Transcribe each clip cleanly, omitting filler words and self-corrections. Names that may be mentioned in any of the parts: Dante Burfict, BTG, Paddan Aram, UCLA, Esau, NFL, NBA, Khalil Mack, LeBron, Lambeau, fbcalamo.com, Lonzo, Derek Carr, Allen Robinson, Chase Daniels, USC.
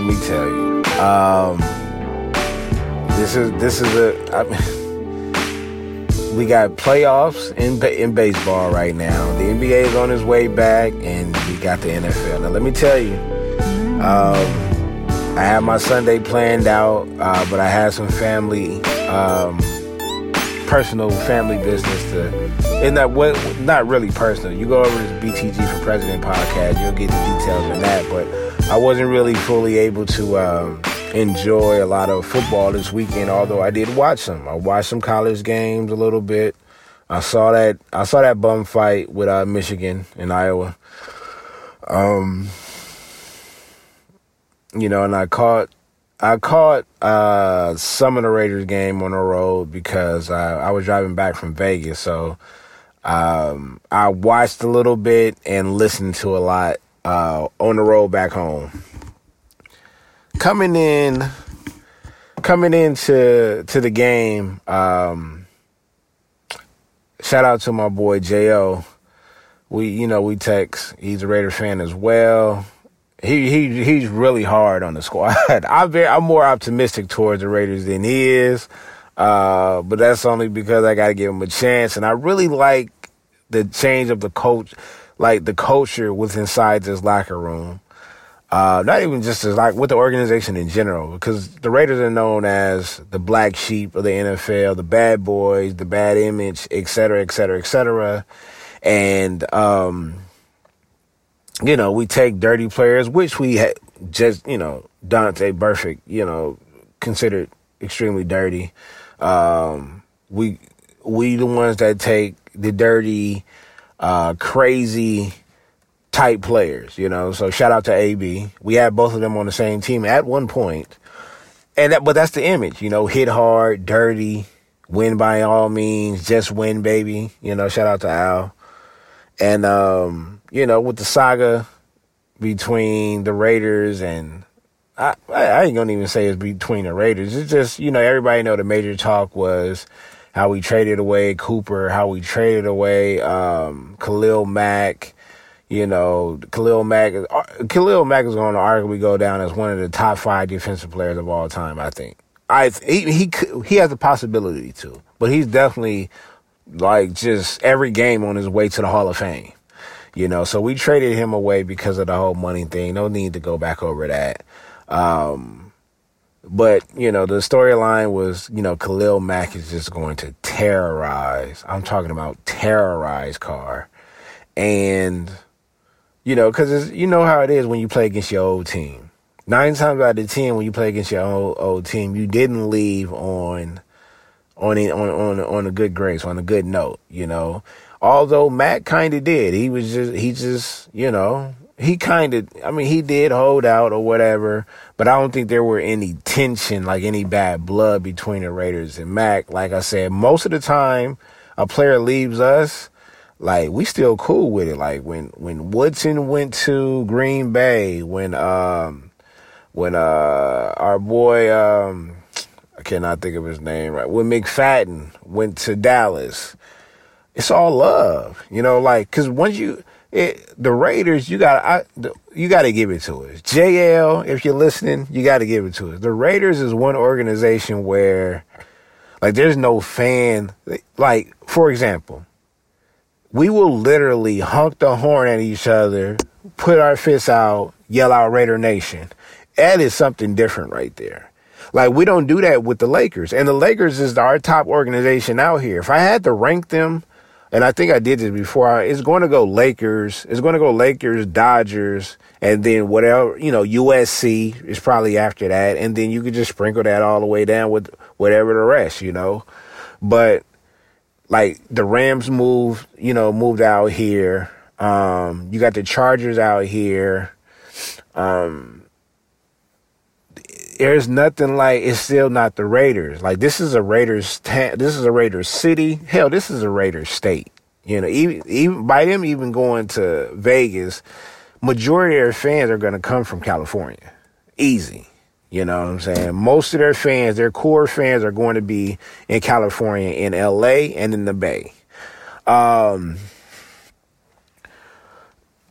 let me tell you. We got playoffs in baseball right now. The NBA is on its way back, and we got the NFL. Now, let me tell you, I had my Sunday planned out, but I had some family, personal family business not really personal. You go over to the BTG for President podcast, you'll get the details on that, but I wasn't really fully able to enjoy a lot of football this weekend, although I did watch some. I watched some college games a little bit. I saw that bum fight with Michigan and Iowa. And I caught some of the Raiders game on the road because I was driving back from Vegas. So I watched a little bit and listened to a lot on the road back home. Coming into the game, shout out to my boy J.O. We text. He's a Raider fan as well. He's really hard on the squad. I'm more optimistic towards the Raiders than he is, but that's only because I got to give him a chance. And I really like the change of the coach, like the culture was inside this locker room. Not even just as like with the organization in general, because the Raiders are known as the black sheep of the NFL, the bad boys, the bad image, et cetera, et cetera, et cetera. And, we take dirty players, which we had just, Dante Burfict, considered extremely dirty. We the ones that take the dirty, crazy type players, so shout out to AB. We had both of them on the same team at one point. But that's the image, hit hard, dirty, win by all means, just win, baby. Shout out to Al. And, with the saga between the Raiders and I ain't gonna even say it's between the Raiders. It's just, everybody know the major talk was how we traded away Cooper, how we traded away Khalil Mack. Khalil Mack is going to arguably go down as one of the top 5 defensive players of all time, I think. He has the possibility to, but he's definitely like just every game on his way to the Hall of Fame. So we traded him away because of the whole money thing. No need to go back over that. But the storyline was, Khalil Mack is just going to terrorize. I'm talking about terrorize Carr. And, because you know how it is when you play against your old team. 9 times out of 10, when you play against your old team, you didn't leave on a good grace, on a good note, Although Matt kind of did. He did hold out or whatever, but I don't think there were any tension, like any bad blood between the Raiders and Mac. Like I said, most of the time a player leaves us, like, we still cool with it. Like, when Woodson went to Green Bay, when our boy, I cannot think of his name right, when McFadden went to Dallas, it's all love, because once the Raiders, you got to give it to us. JL, if you're listening, you got to give it to us. The Raiders is one organization where, like, there's no fan. Like, for example, we will literally honk the horn at each other, put our fists out, yell out Raider Nation. That is something different right there. Like, we don't do that with the Lakers. And the Lakers is our top organization out here. If I had to rank them, and I think I did this before, it's going to go Lakers. It's going to go Lakers, Dodgers, and then whatever, USC is probably after that. And then you could just sprinkle that all the way down with whatever the rest, But, like, the Rams moved out here. You got the Chargers out here. There's nothing like, it's still not the Raiders. Like, this is a Raiders town. This is a Raiders city. Hell, this is a Raiders state. Even by them even going to Vegas, majority of their fans are going to come from California. Easy. You know what I'm saying? Most of their fans, their core fans, are going to be in California, in L.A., and in the Bay.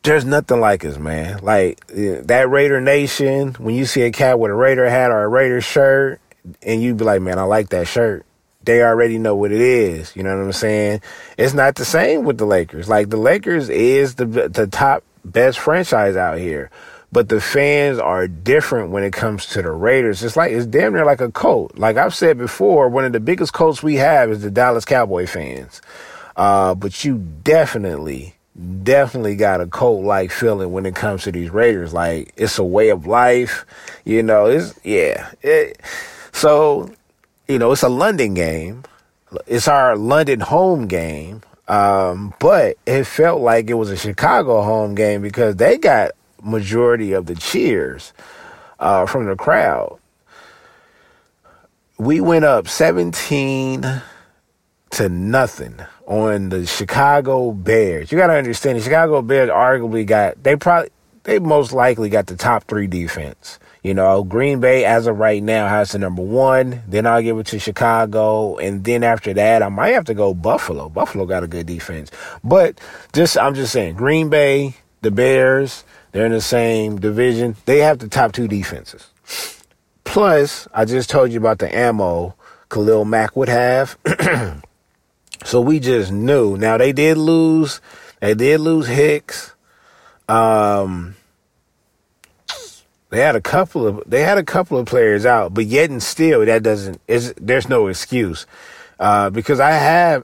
there's nothing like us, man. Like, that Raider Nation, when you see a cat with a Raider hat or a Raider shirt, and you be like, man, I like that shirt. They already know what it is. You know what I'm saying? It's not the same with the Lakers. Like, the Lakers is the top best franchise out here. But the fans are different when it comes to the Raiders. It's like, it's damn near like a cult. Like I've said before, one of the biggest cults we have is the Dallas Cowboy fans. But you definitely got a cult-like feeling when it comes to these Raiders. Like, it's a way of life. You know, it's, yeah. So, you know, it's a London game. It's our London home game. But it felt like it was a Chicago home game because they got majority of the cheers from the crowd. We went up 17-0 on the Chicago Bears. You got to understand, the Chicago Bears arguably got, they most likely got the top three defense. You know, Green Bay, as of right now, has the number one. Then I'll give it to Chicago. And then after that, I might have to go Buffalo. Buffalo got a good defense. But I'm just saying, Green Bay, the Bears, they're in the same division. They have the top two defenses. Plus, I just told you about the ammo Khalil Mack would have. So we just knew. Now, they did lose. They did lose Hicks. They had a couple of players out, but yet and still, there's no excuse. Because I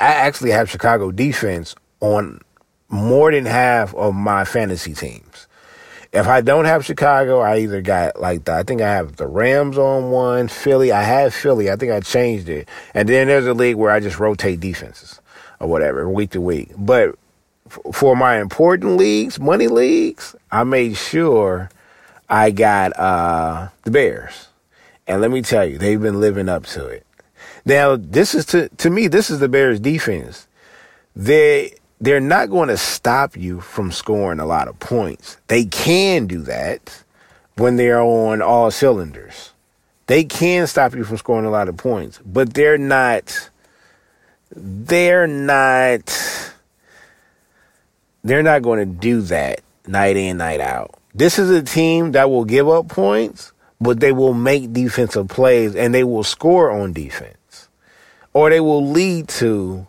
actually have Chicago defense on more than half of my fantasy teams. If I don't have Chicago, I either got I think I have the Rams on one, Philly. I have Philly. I think I changed it. And then there's a league where I just rotate defenses or whatever, week to week. But for my important leagues, money leagues, I made sure I got the Bears. And let me tell you, they've been living up to it. Now, this is to me, this is the Bears defense. They're not going to stop you from scoring a lot of points. They can do that when they're on all cylinders. They can stop you from scoring a lot of points, but they're not going to do that night in, night out. This is a team that will give up points, but they will make defensive plays and they will score on defense, or they will lead to,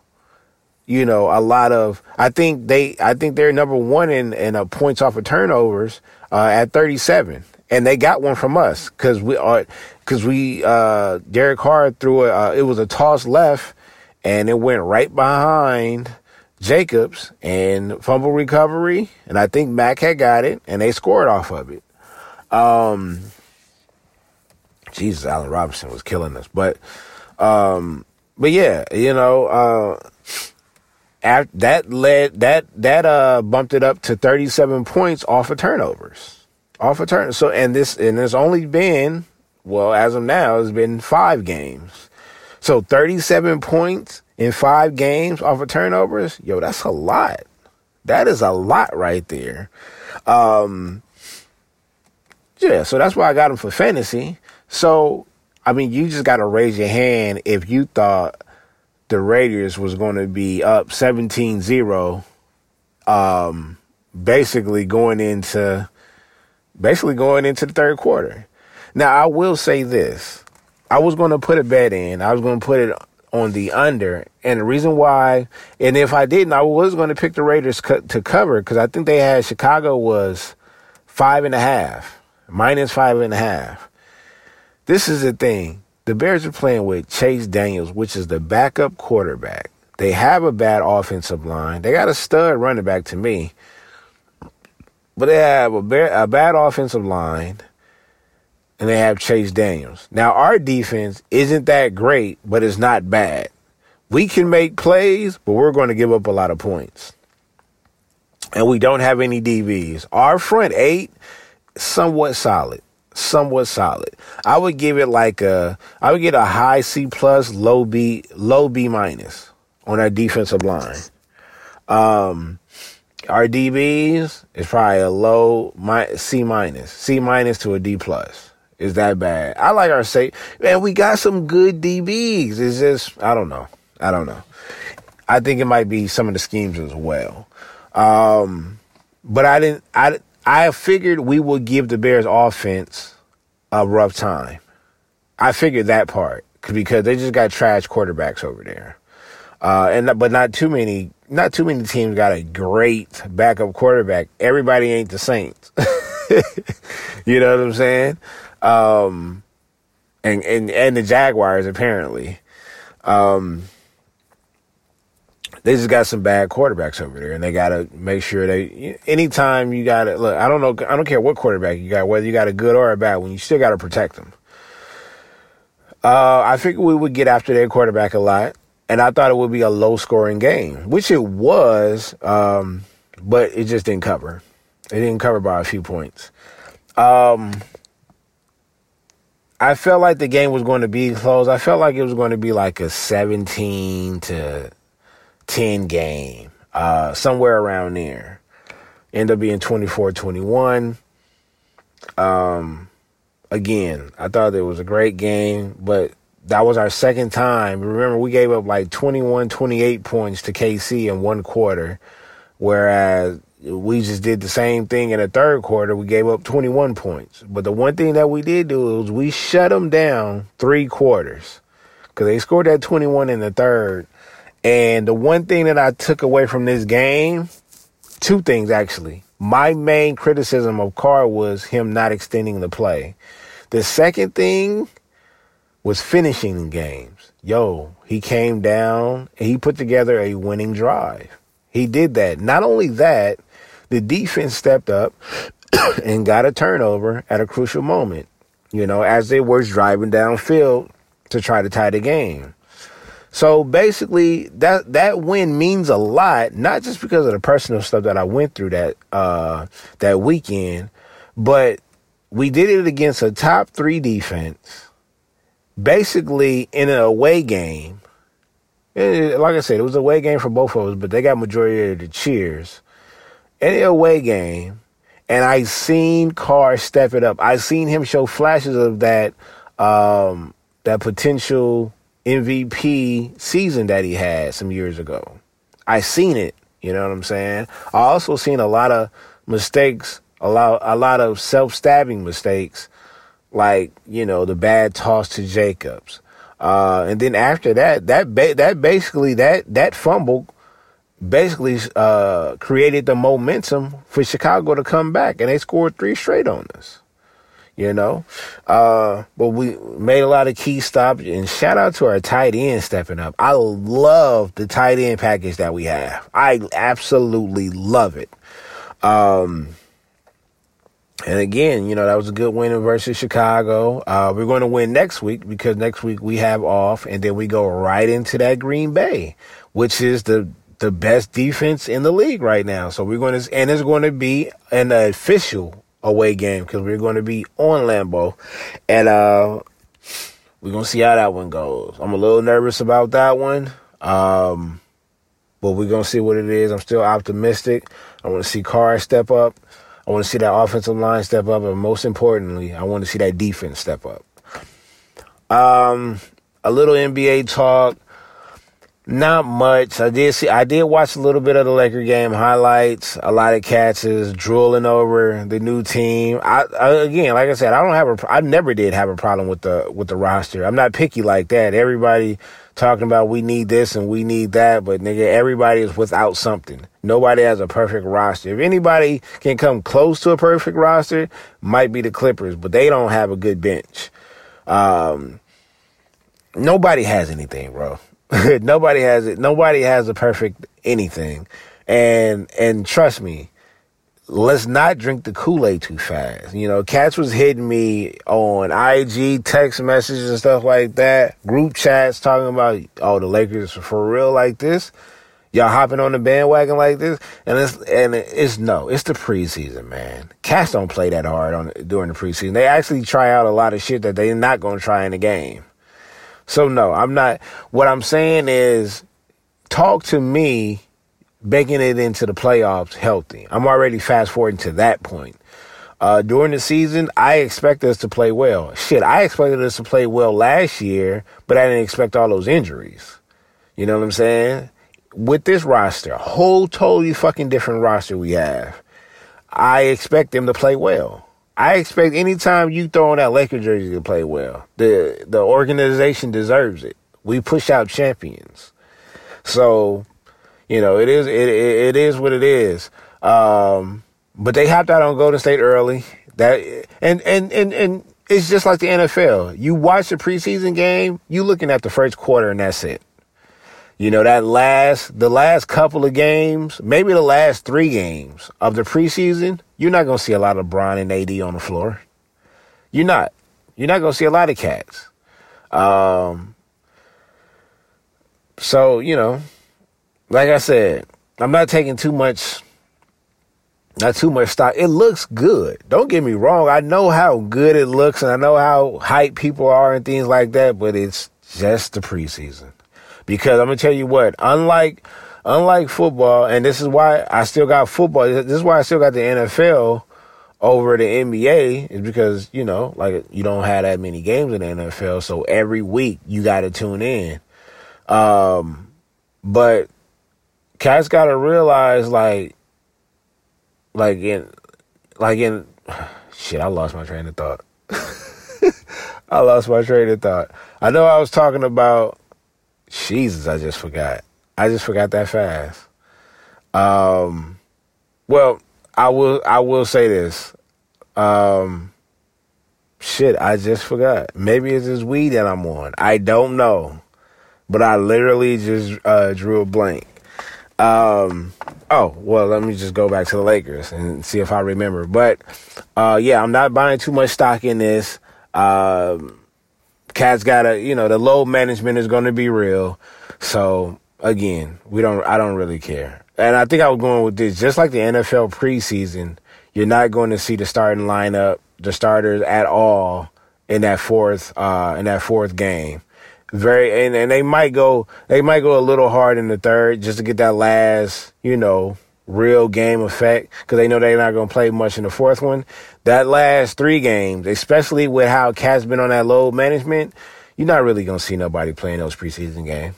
you know, a lot of, I think they're number one in points off of turnovers at 37, and they got one from us because Derek Carr threw it was a toss left, and it went right behind Jacobs and fumble recovery, and I think Mack had got it, and they scored off of it. Jesus, Allen Robinson was killing us, but yeah, you know. After that led that bumped it up to 37 points off of turnovers. So and there's only been, well, as of now, it's been 5 games. So 37 points in 5 games off of turnovers, yo, that's a lot. That is a lot right there. Yeah, so that's why I got him for fantasy. So I mean, you just gotta raise your hand if you thought the Raiders was going to be up 17-0, basically going into the third quarter. Now, I will say this. I was going to put a bet in. I was going to put it on the under. And the reason why, and if I didn't, I was going to pick the Raiders to cover because I think they had Chicago was minus 5.5. This is the thing. The Bears are playing with Chase Daniels, which is the backup quarterback. They have a bad offensive line. They got a stud running back to me. But they have a bad offensive line, and they have Chase Daniels. Now, our defense isn't that great, but it's not bad. We can make plays, but we're going to give up a lot of points. And we don't have any DBs. Our front 8, somewhat solid. I would give it I would get a high C plus, low B minus on our defensive line. Our DBs is probably a low C minus to a D plus. Is that bad? I like our safe. Man, we got some good DBs. It's just, I don't know. I think it might be some of the schemes as well. But I didn't. I figured we would give the Bears offense a rough time. I figured that part because they just got trash quarterbacks over there, but not too many. Not too many teams got a great backup quarterback. Everybody ain't the Saints. You know what I'm saying? And the Jaguars apparently. They just got some bad quarterbacks over there, and they got to make sure they. Anytime you got to look, I don't know, I don't care what quarterback you got, whether you got a good or a bad one, you still got to protect them. I figured we would get after their quarterback a lot, and I thought it would be a low-scoring game, which it was, but it just didn't cover. It didn't cover by a few points. I felt like the game was going to be close. I felt like it was going to be like a 17 to 10 game, somewhere around there. Ended up being 24-21. Again, I thought it was a great game, but that was our second time. Remember, we gave up like 21, 28 points to KC in one quarter, whereas we just did the same thing in the third quarter. We gave up 21 points. But the one thing that we did do is we shut them down three quarters because they scored that 21 in the third. And the one thing that I took away from this game, two things actually. My main criticism of Carr was him not extending the play. The second thing was finishing games. He came down and he put together a winning drive. He did that. Not only that, the defense stepped up and got a turnover at a crucial moment, you know, as they were driving downfield to try to tie the game. So basically, that win means a lot, not just because of the personal stuff that I went through that weekend, but we did it against a top three defense, basically in an away game. Like I said, it was an away game for both of us, but they got majority of the cheers. In an away game, and I seen Carr step it up. I seen him show flashes of that potential MVP season that he had some years ago. I seen it, you know what I'm saying? I also seen a lot of mistakes, a lot of self-stabbing mistakes, like, you know, the bad toss to Jacobs. And then after that fumble basically created the momentum for Chicago to come back, and they scored three straight on us. You know, but we made a lot of key stops, and shout out to our tight end stepping up. I love the tight end package that we have. I absolutely love it. And again, you know, that was a good win versus Chicago. We're going to win next week because next week we have off, and then we go right into that Green Bay, which is the best defense in the league right now. So we're going to, and it's going to be an official away game because we're going to be on Lambeau, and we're going to see how that one goes. I'm a little nervous about that one, but we're going to see what it is. I'm still optimistic. I want to see Carr step up. I want to see that offensive line step up, and most importantly, I want to see that defense step up. A little NBA talk. Not much. I did watch a little bit of the Laker game highlights. A lot of cats is drooling over the new team. Again, like I said, I never did have a problem with the roster. I'm not picky like that. Everybody talking about we need this and we need that, but nigga, everybody is without something. Nobody has a perfect roster. If anybody can come close to a perfect roster, might be the Clippers, but they don't have a good bench. Nobody has anything, bro. Nobody has it. Nobody has a perfect anything. And trust me, let's not drink the Kool-Aid too fast. You know, cats was hitting me on IG, text messages and stuff like that, group chats talking about, the Lakers for real like this? Y'all hopping on the bandwagon like this? It's the preseason, man. Cats don't play that hard during the preseason. They actually try out a lot of shit that they're not going to try in the game. So, no, I'm not. What I'm saying is talk to me making it into the playoffs healthy. I'm already fast-forwarding to that point. During the season, I expect us to play well. Shit, I expected us to play well last year, but I didn't expect all those injuries. You know what I'm saying? With this roster, a whole totally fucking different roster we have. I expect them to play well. I expect any time you throw on that Laker jersey to play well. The organization deserves it. We push out champions. So, you know, it is what it is. But they hopped out on Golden State early. And it's just like the NFL. You watch the preseason game, you looking at the first quarter, and that's it. You know, the last couple of games, maybe the last three games of the preseason, you're not going to see a lot of LeBron and AD on the floor. You're not. You're not going to see a lot of cats. So, you know, like I said, I'm not taking not too much stock. It looks good. Don't get me wrong. I know how good it looks, and I know how hyped people are and things like that, but it's just the preseason. Because I'm going to tell you what, unlike football, and this is why I still got football, this is why I still got the NFL over the NBA, is because, you know, like, you don't have that many games in the NFL, so every week you got to tune in. But cats got to realize, like in, shit, I lost my train of thought. I know I was talking about, Jesus, I just forgot. I just forgot that fast. Well, I will say this. Shit, I just forgot. Maybe it's this weed that I'm on. I don't know. But I literally just drew a blank. Well, let me just go back to the Lakers and see if I remember. But, yeah, I'm not buying too much stock in this. Cats gotta, you know, the load management is going to be real. So again, I don't really care. And I think I was going with this, just like the NFL preseason, you're not going to see the starting lineup, the starters at all in that fourth game. And they might go a little hard in the third just to get that last, you know, real game effect, because they know they're not going to play much in the fourth one. That last three games, especially with how Cat's been on that load management, you're not really going to see nobody playing those preseason games.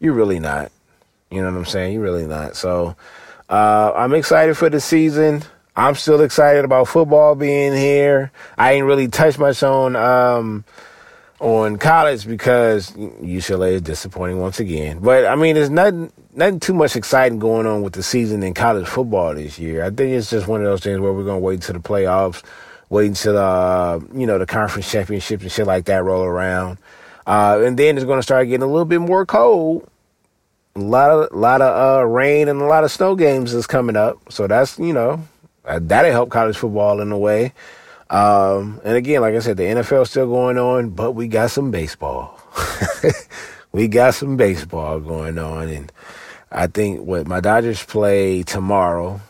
You're really not. You know what I'm saying? You're really not. So I'm excited for the season. I'm still excited about football being here. I ain't really touched much on college because UCLA is disappointing once again. But, I mean, there's nothing too much exciting going on with the season in college football this year. I think it's just one of those things where we're going to wait until the playoffs, wait until, you know, the conference championships and shit like that roll around. And then it's going to start getting a little bit more cold. A lot of rain and a lot of snow games is coming up. So that's, you know, that'll help college football in a way. And again, like I said, the NFL is still going on, but we got some baseball. We got some baseball going on. And I think my Dodgers play tomorrow.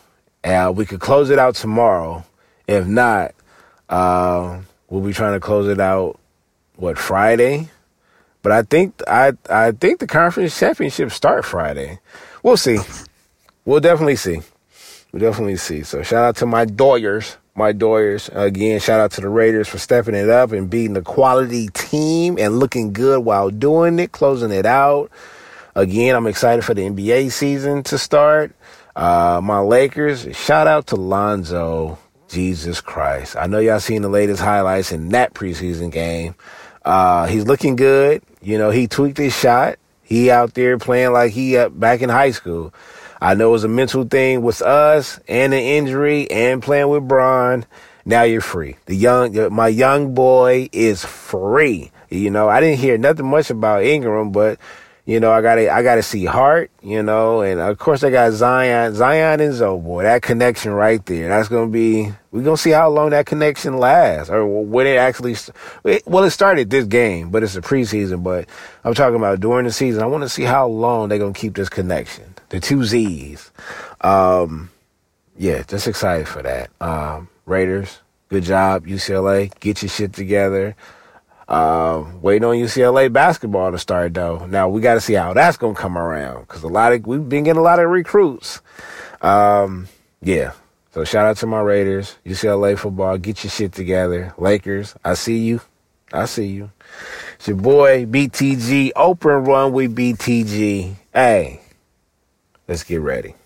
We could close it out tomorrow. If not, we'll be trying to close it out, Friday? But I think the conference championships start Friday. We'll see. We'll definitely see. So shout out to my Doyers. Again, shout out to the Raiders for stepping it up and beating the quality team and looking good while doing it, closing it out. Again, I'm excited for the NBA season to start. My Lakers, shout out to Lonzo. Jesus Christ. I know y'all seen the latest highlights in that preseason game. He's looking good. You know, he tweaked his shot. He out there playing like he back in high school. I know it's a mental thing with us and the injury and playing with Bron. Now you're free. My young boy is free. You know, I didn't hear nothing much about Ingram, but, you know, I gotta see Hart, you know, and of course they got Zion and Zoe, boy, that connection right there. That's going to be, we're going to see how long that connection lasts or when it actually, it started this game, but it's a preseason, but I'm talking about during the season. I want to see how long they're going to keep this connection. The two Z's. Yeah, just excited for that. Raiders, good job. UCLA, get your shit together. Waiting on UCLA basketball to start, though. Now, we got to see how that's going to come around because we've been getting a lot of recruits. Yeah, so shout out to my Raiders. UCLA football, get your shit together. Lakers, I see you. It's your boy, BTG. Open run with BTG. Hey. Let's get ready.